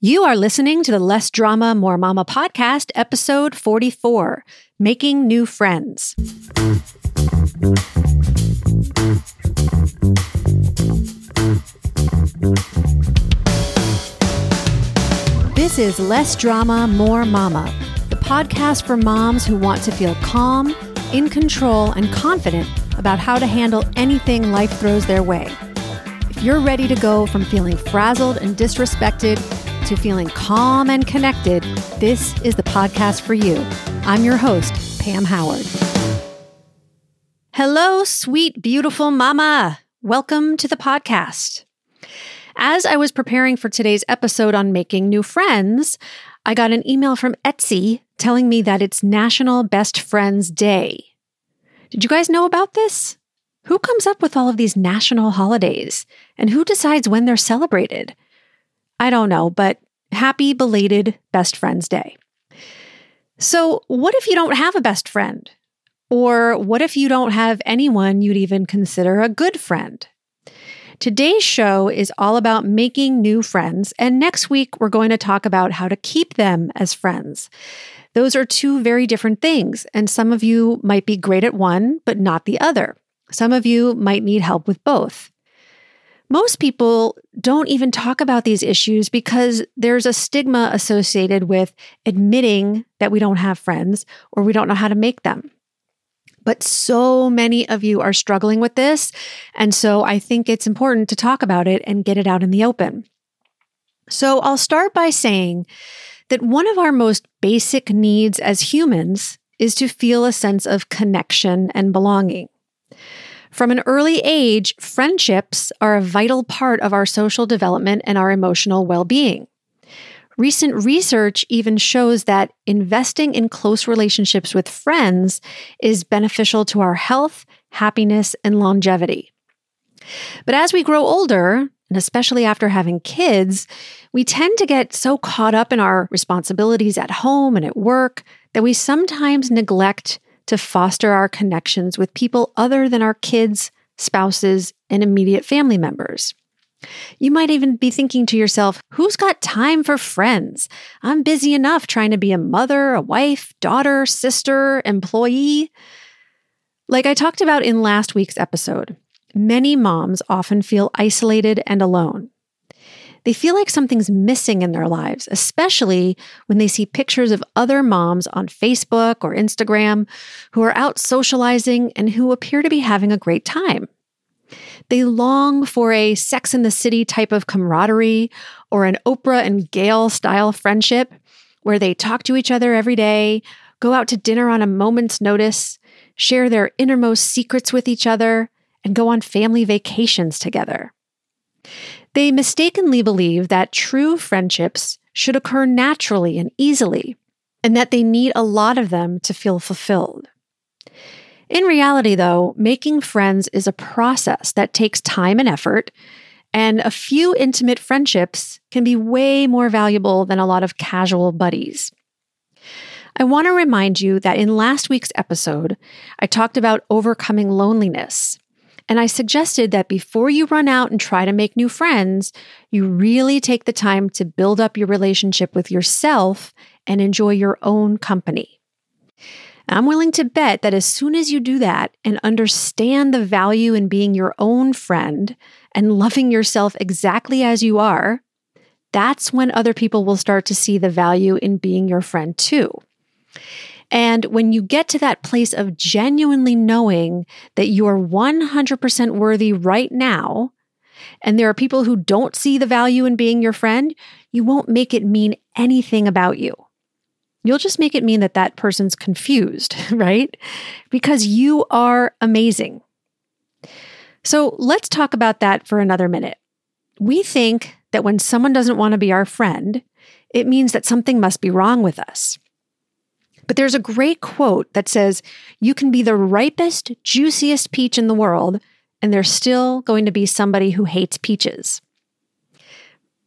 You are listening to the Less Drama, More Mama podcast, episode 44, Making New Friends. This is Less Drama, More Mama, the podcast for moms who want to feel calm, in control, and confident about how to handle anything life throws their way. If you're ready to go from feeling frazzled and disrespected to feeling calm and connected, this is the podcast for you. I'm your host, Pam Howard. Hello, sweet, beautiful mama. Welcome to the podcast. As I was preparing for today's episode on making new friends, I got an email from Etsy telling me that it's National Best Friends Day. Did you guys know about this? Who comes up with all of these national holidays? And who decides when they're celebrated? I don't know, but happy belated Best Friends Day. So what if you don't have a best friend? Or what if you don't have anyone you'd even consider a good friend? Today's show is all about making new friends, and next week we're going to talk about how to keep them as friends. Those are two very different things, and some of you might be great at one, but not the other. Some of you might need help with both. Most people don't even talk about these issues because there's a stigma associated with admitting that we don't have friends or we don't know how to make them. But so many of you are struggling with this, and so I think it's important to talk about it and get it out in the open. So I'll start by saying that one of our most basic needs as humans is to feel a sense of connection and belonging. From an early age, friendships are a vital part of our social development and our emotional well-being. Recent research even shows that investing in close relationships with friends is beneficial to our health, happiness, and longevity. But as we grow older, and especially after having kids, we tend to get so caught up in our responsibilities at home and at work that we sometimes neglect to foster our connections with people other than our kids, spouses, and immediate family members. You might even be thinking to yourself, who's got time for friends? I'm busy enough trying to be a mother, a wife, daughter, sister, employee. Like I talked about in last week's episode, many moms often feel isolated and alone. They feel like something's missing in their lives, especially when they see pictures of other moms on Facebook or Instagram who are out socializing and who appear to be having a great time. They long for a Sex and the City type of camaraderie or an Oprah and Gayle style friendship where they talk to each other every day, go out to dinner on a moment's notice, share their innermost secrets with each other, and go on family vacations together. They mistakenly believe that true friendships should occur naturally and easily, and that they need a lot of them to feel fulfilled. In reality, though, making friends is a process that takes time and effort, and a few intimate friendships can be way more valuable than a lot of casual buddies. I want to remind you that in last week's episode, I talked about overcoming loneliness. And I suggested that before you run out and try to make new friends, you really take the time to build up your relationship with yourself and enjoy your own company. And I'm willing to bet that as soon as you do that and understand the value in being your own friend and loving yourself exactly as you are, that's when other people will start to see the value in being your friend too. And when you get to that place of genuinely knowing that you are 100% worthy right now, and there are people who don't see the value in being your friend, you won't make it mean anything about you. You'll just make it mean that that person's confused, right? Because you are amazing. So let's talk about that for another minute. We think that when someone doesn't want to be our friend, it means that something must be wrong with us. But there's a great quote that says, you can be the ripest, juiciest peach in the world, and there's still going to be somebody who hates peaches.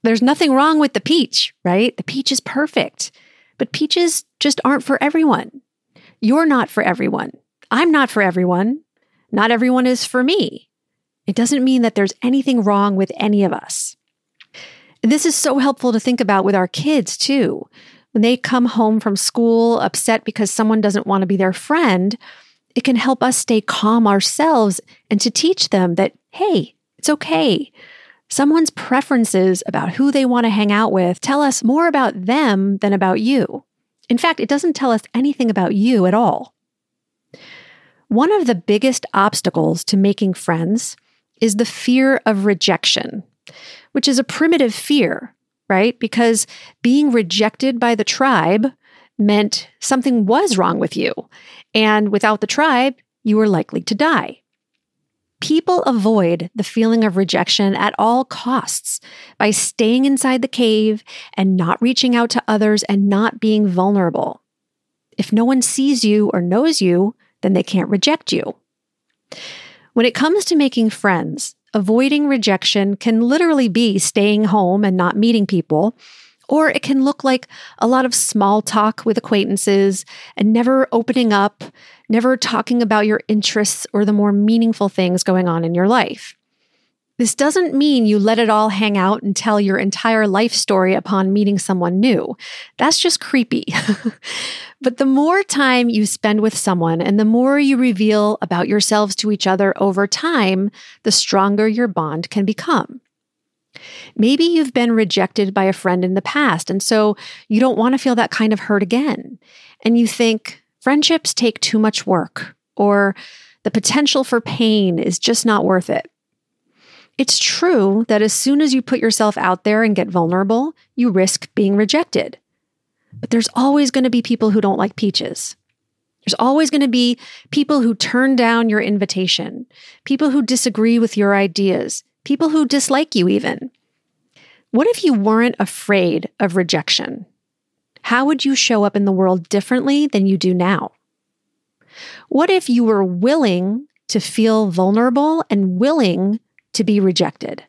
There's nothing wrong with the peach, right? The peach is perfect, but peaches just aren't for everyone. You're not for everyone. I'm not for everyone. Not everyone is for me. It doesn't mean that there's anything wrong with any of us. This is so helpful to think about with our kids too. When they come home from school upset because someone doesn't want to be their friend, it can help us stay calm ourselves and to teach them that, hey, it's okay. Someone's preferences about who they want to hang out with tell us more about them than about you. In fact, it doesn't tell us anything about you at all. One of the biggest obstacles to making friends is the fear of rejection, which is a primitive fear, right? Because being rejected by the tribe meant something was wrong with you. And without the tribe, you were likely to die. People avoid the feeling of rejection at all costs by staying inside the cave and not reaching out to others and not being vulnerable. If no one sees you or knows you, then they can't reject you. When it comes to making friends, avoiding rejection can literally be staying home and not meeting people, or it can look like a lot of small talk with acquaintances and never opening up, never talking about your interests or the more meaningful things going on in your life. This doesn't mean you let it all hang out and tell your entire life story upon meeting someone new. That's just creepy. But the more time you spend with someone and the more you reveal about yourselves to each other over time, the stronger your bond can become. Maybe you've been rejected by a friend in the past, and so you don't want to feel that kind of hurt again. And you think, friendships take too much work, or the potential for pain is just not worth it. It's true that as soon as you put yourself out there and get vulnerable, you risk being rejected. But there's always going to be people who don't like peaches. There's always going to be people who turn down your invitation, people who disagree with your ideas, people who dislike you even. What if you weren't afraid of rejection? How would you show up in the world differently than you do now? What if you were willing to feel vulnerable and willing to be rejected?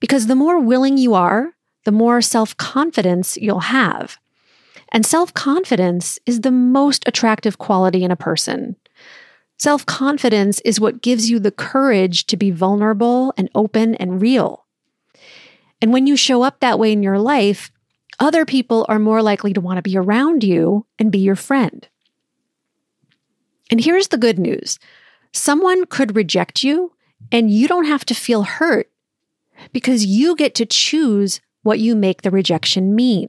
Because the more willing you are, the more self-confidence you'll have. And self-confidence is the most attractive quality in a person. Self-confidence is what gives you the courage to be vulnerable and open and real. And when you show up that way in your life, other people are more likely to want to be around you and be your friend. And here's the good news. Someone could reject you, and you don't have to feel hurt because you get to choose what you make the rejection mean.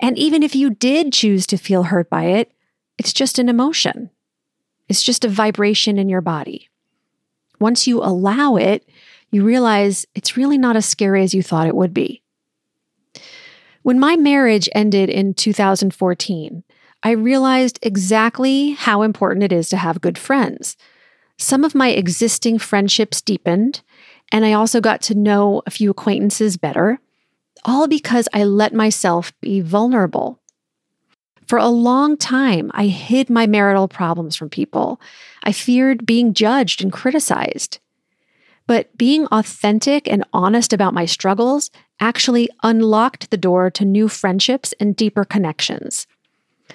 And even if you did choose to feel hurt by it, it's just an emotion. It's just a vibration in your body. Once you allow it, you realize it's really not as scary as you thought it would be. When my marriage ended in 2014, I realized exactly how important it is to have good friends. Some of my existing friendships deepened, and I also got to know a few acquaintances better, all because I let myself be vulnerable. For a long time, I hid my marital problems from people. I feared being judged and criticized. But being authentic and honest about my struggles actually unlocked the door to new friendships and deeper connections.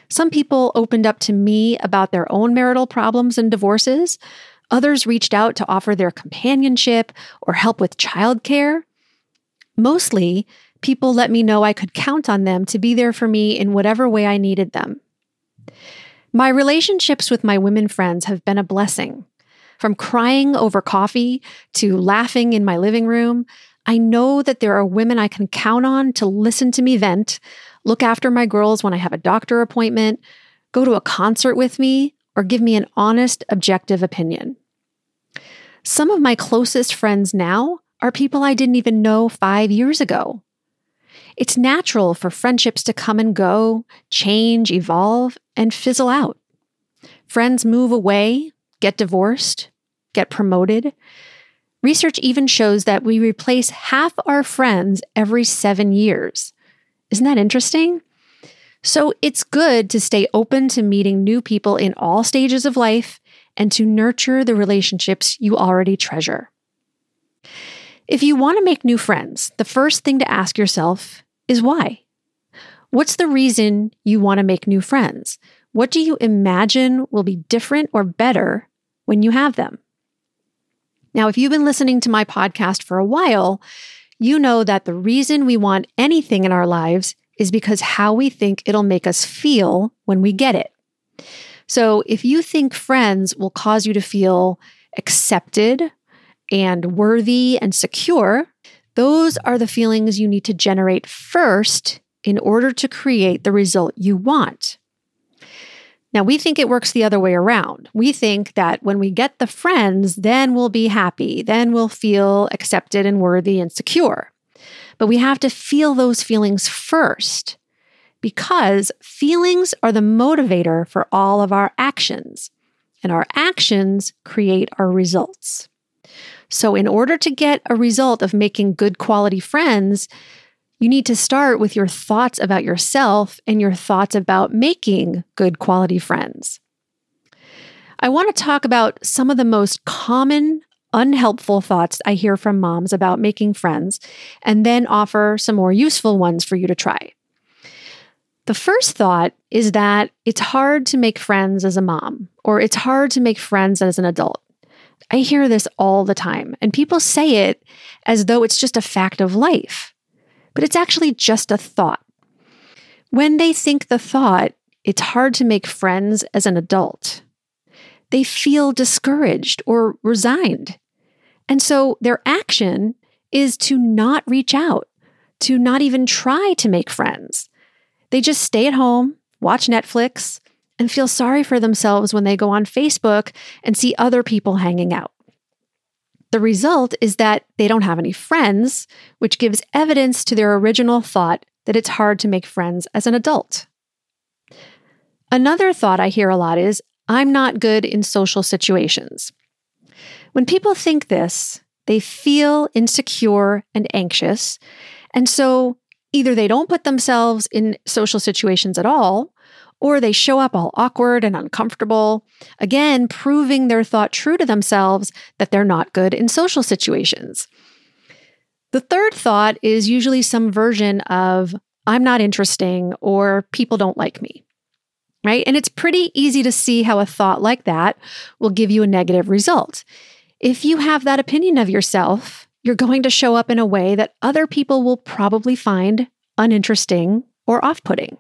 Some people opened up to me about their own marital problems and divorces. Others reached out to offer their companionship or help with childcare. Mostly, people let me know I could count on them to be there for me in whatever way I needed them. My relationships with my women friends have been a blessing. From crying over coffee to laughing in my living room, I know that there are women I can count on to listen to me vent, look after my girls when I have a doctor appointment, go to a concert with me, or give me an honest, objective opinion. Some of my closest friends now are people I didn't even know 5 years ago. It's natural for friendships to come and go, change, evolve, and fizzle out. Friends move away, get divorced, get promoted. Research even shows that we replace half our friends every 7 years. Isn't that interesting? So it's good to stay open to meeting new people in all stages of life and to nurture the relationships you already treasure. If you want to make new friends, the first thing to ask yourself is why? What's the reason you want to make new friends? What do you imagine will be different or better when you have them? Now, if you've been listening to my podcast for a while, you know that the reason we want anything in our lives is because how we think it'll make us feel when we get it. So if you think friends will cause you to feel accepted and worthy and secure, those are the feelings you need to generate first in order to create the result you want. Now, we think it works the other way around. We think that when we get the friends, then we'll be happy, then we'll feel accepted and worthy and secure. But we have to feel those feelings first, because feelings are the motivator for all of our actions, and our actions create our results. So in order to get a result of making good quality friends, you need to start with your thoughts about yourself and your thoughts about making good quality friends. I want to talk about some of the most common, unhelpful thoughts I hear from moms about making friends, and then offer some more useful ones for you to try. The first thought is that it's hard to make friends as a mom, or it's hard to make friends as an adult. I hear this all the time, and people say it as though it's just a fact of life. But it's actually just a thought. When they think the thought, it's hard to make friends as an adult, they feel discouraged or resigned. And so their action is to not reach out, to not even try to make friends. They just stay at home, watch Netflix, and feel sorry for themselves when they go on Facebook and see other people hanging out. The result is that they don't have any friends, which gives evidence to their original thought that it's hard to make friends as an adult. Another thought I hear a lot is, I'm not good in social situations. When people think this, they feel insecure and anxious, and so either they don't put themselves in social situations at all, or they show up all awkward and uncomfortable, again, proving their thought true to themselves that they're not good in social situations. The third thought is usually some version of, I'm not interesting, or people don't like me, right? And it's pretty easy to see how a thought like that will give you a negative result. If you have that opinion of yourself, you're going to show up in a way that other people will probably find uninteresting or off-putting.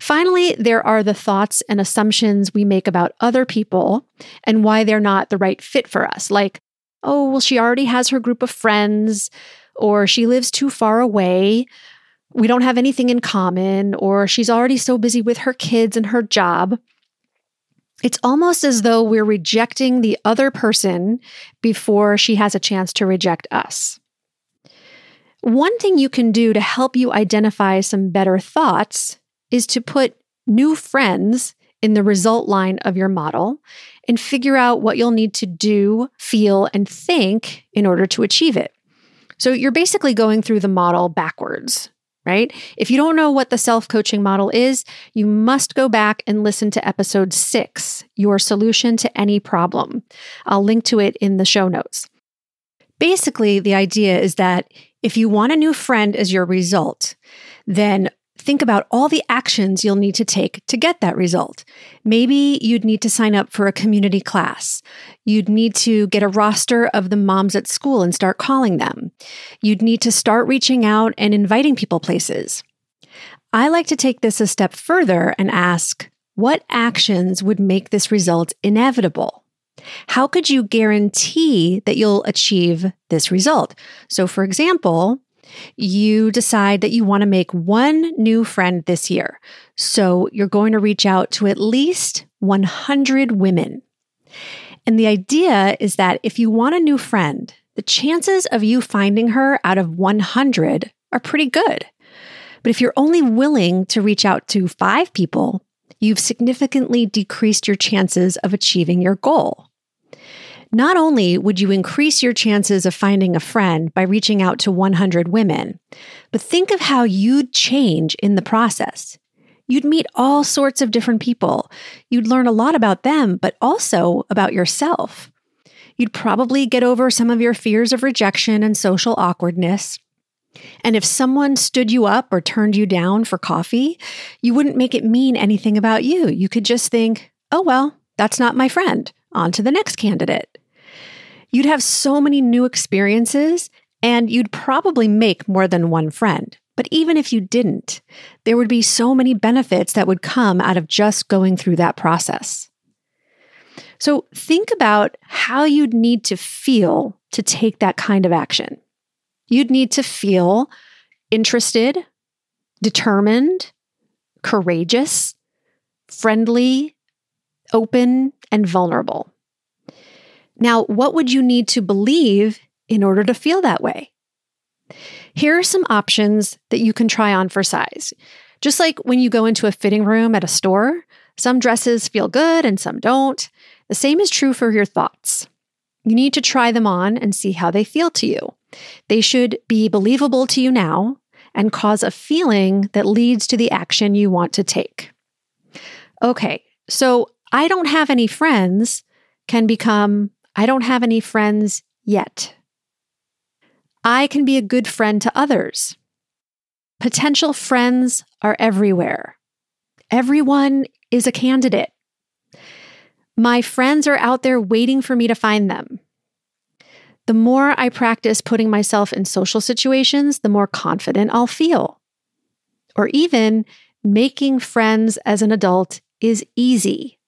Finally, there are the thoughts and assumptions we make about other people and why they're not the right fit for us. Like, oh, well, she already has her group of friends, or she lives too far away, we don't have anything in common, or she's already so busy with her kids and her job. It's almost as though we're rejecting the other person before she has a chance to reject us. One thing you can do to help you identify some better thoughts is to put new friends in the result line of your model and figure out what you'll need to do, feel, and think in order to achieve it. So you're basically going through the model backwards, right? If you don't know what the self-coaching model is, you must go back and listen to episode 6, Your Solution to Any Problem. I'll link to it in the show notes. Basically, the idea is that if you want a new friend as your result, then think about all the actions you'll need to take to get that result. Maybe you'd need to sign up for a community class. You'd need to get a roster of the moms at school and start calling them. You'd need to start reaching out and inviting people places. I like to take this a step further and ask, what actions would make this result inevitable? How could you guarantee that you'll achieve this result? So for example, you decide that you want to make one new friend this year. So you're going to reach out to at least 100 women. And the idea is that if you want a new friend, the chances of you finding her out of 100 are pretty good. But if you're only willing to reach out to 5 people, you've significantly decreased your chances of achieving your goal. Not only would you increase your chances of finding a friend by reaching out to 100 women, but think of how you'd change in the process. You'd meet all sorts of different people. You'd learn a lot about them, but also about yourself. You'd probably get over some of your fears of rejection and social awkwardness. And if someone stood you up or turned you down for coffee, you wouldn't make it mean anything about you. You could just think, oh, well, that's not my friend. On to the next candidate. You'd have so many new experiences And you'd probably make more than one friend. But even if you didn't, there would be so many benefits that would come out of just going through that process. So think about how you'd need to feel to take that kind of action. You'd need to feel interested, determined, courageous, friendly, open, and vulnerable. Now, what would you need to believe in order to feel that way? Here are some options that you can try on for size. Just like when you go into a fitting room at a store, some dresses feel good and some don't. The same is true for your thoughts. You need to try them on and see how they feel to you. They should be believable to you now and cause a feeling that leads to the action you want to take. Okay, so I don't have any friends can become I don't have any friends yet. I can be a good friend to others. Potential friends are everywhere. Everyone is a candidate. My friends are out there waiting for me to find them. The more I practice putting myself in social situations, the more confident I'll feel. Or even making friends as an adult is easy.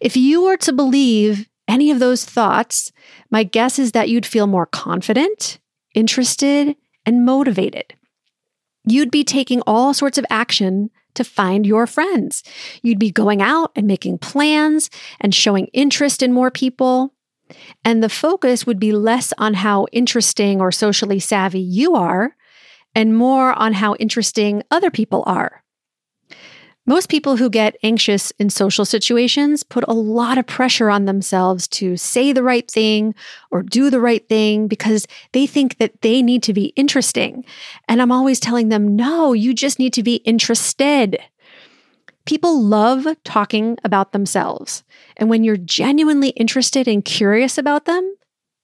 If you were to believe any of those thoughts, my guess is that you'd feel more confident, interested, and motivated. You'd be taking all sorts of action to find your friends. You'd be going out and making plans and showing interest in more people. And the focus would be less on how interesting or socially savvy you are and more on how interesting other people are. Most people who get anxious in social situations put a lot of pressure on themselves to say the right thing or do the right thing because they think that they need to be interesting. And I'm always telling them, no, you just need to be interested. People love talking about themselves. And when you're genuinely interested and curious about them,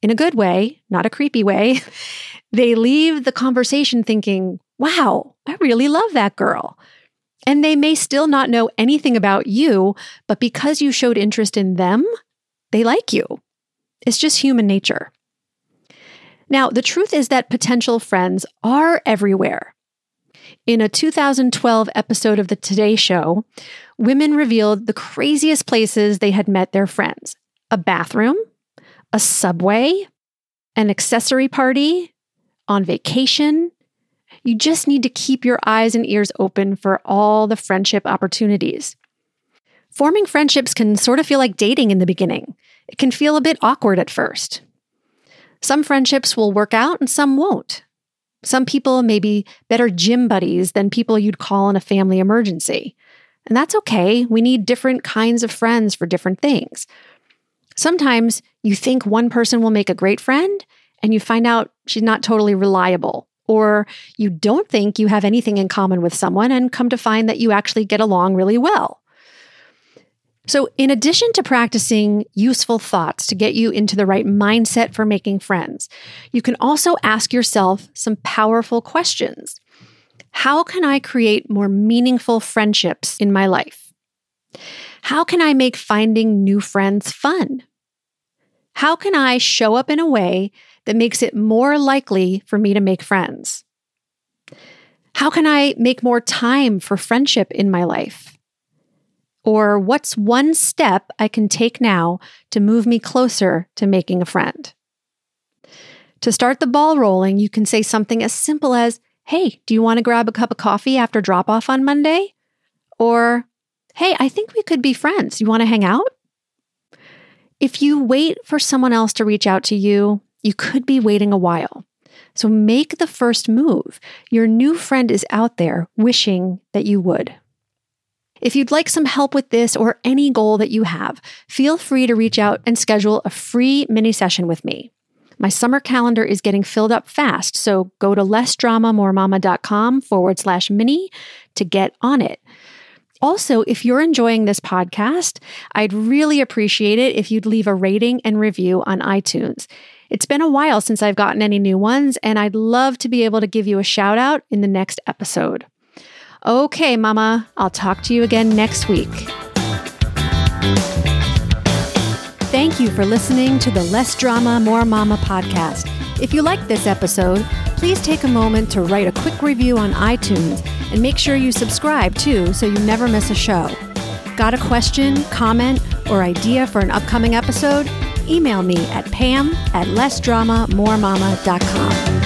in a good way, not a creepy way, they leave the conversation thinking, wow, I really love that girl. And they may still not know anything about you, but because you showed interest in them, they like you. It's just human nature. Now, the truth is that potential friends are everywhere. In a 2012 episode of The Today Show, women revealed the craziest places they had met their friends: a bathroom, a subway, an accessory party, on vacation. You just need to keep your eyes and ears open for all the friendship opportunities. Forming friendships can sort of feel like dating in the beginning. It can feel a bit awkward at first. Some friendships will work out and some won't. Some people may be better gym buddies than people you'd call in a family emergency. And that's okay. We need different kinds of friends for different things. Sometimes you think one person will make a great friend and you find out she's not totally reliable. Or you don't think you have anything in common with someone and come to find that you actually get along really well. So in addition to practicing useful thoughts to get you into the right mindset for making friends, you can also ask yourself some powerful questions. How can I create more meaningful friendships in my life? How can I make finding new friends fun? How can I show up in a way that makes it more likely for me to make friends? How can I make more time for friendship in my life? Or what's one step I can take now to move me closer to making a friend? To start the ball rolling, you can say something as simple as, hey, do you want to grab a cup of coffee after drop-off on Monday? Or, hey, I think we could be friends. You want to hang out? If you wait for someone else to reach out to you, you could be waiting a while. So make the first move. Your new friend is out there wishing that you would. If you'd like some help with this or any goal that you have, feel free to reach out and schedule a free mini session with me. My summer calendar is getting filled up fast, so go to lessdramamoremama.com/mini to get on it. Also, if you're enjoying this podcast, I'd really appreciate it if you'd leave a rating and review on iTunes. It's been a while since I've gotten any new ones, and I'd love to be able to give you a shout out in the next episode. Okay, Mama, I'll talk to you again next week. Thank you for listening to the Less Drama, More Mama podcast. If you liked this episode, please take a moment to write a quick review on iTunes and make sure you subscribe too so you never miss a show. Got a question, comment, or idea for an upcoming episode? Email me at pam@lessdramamoremama.com.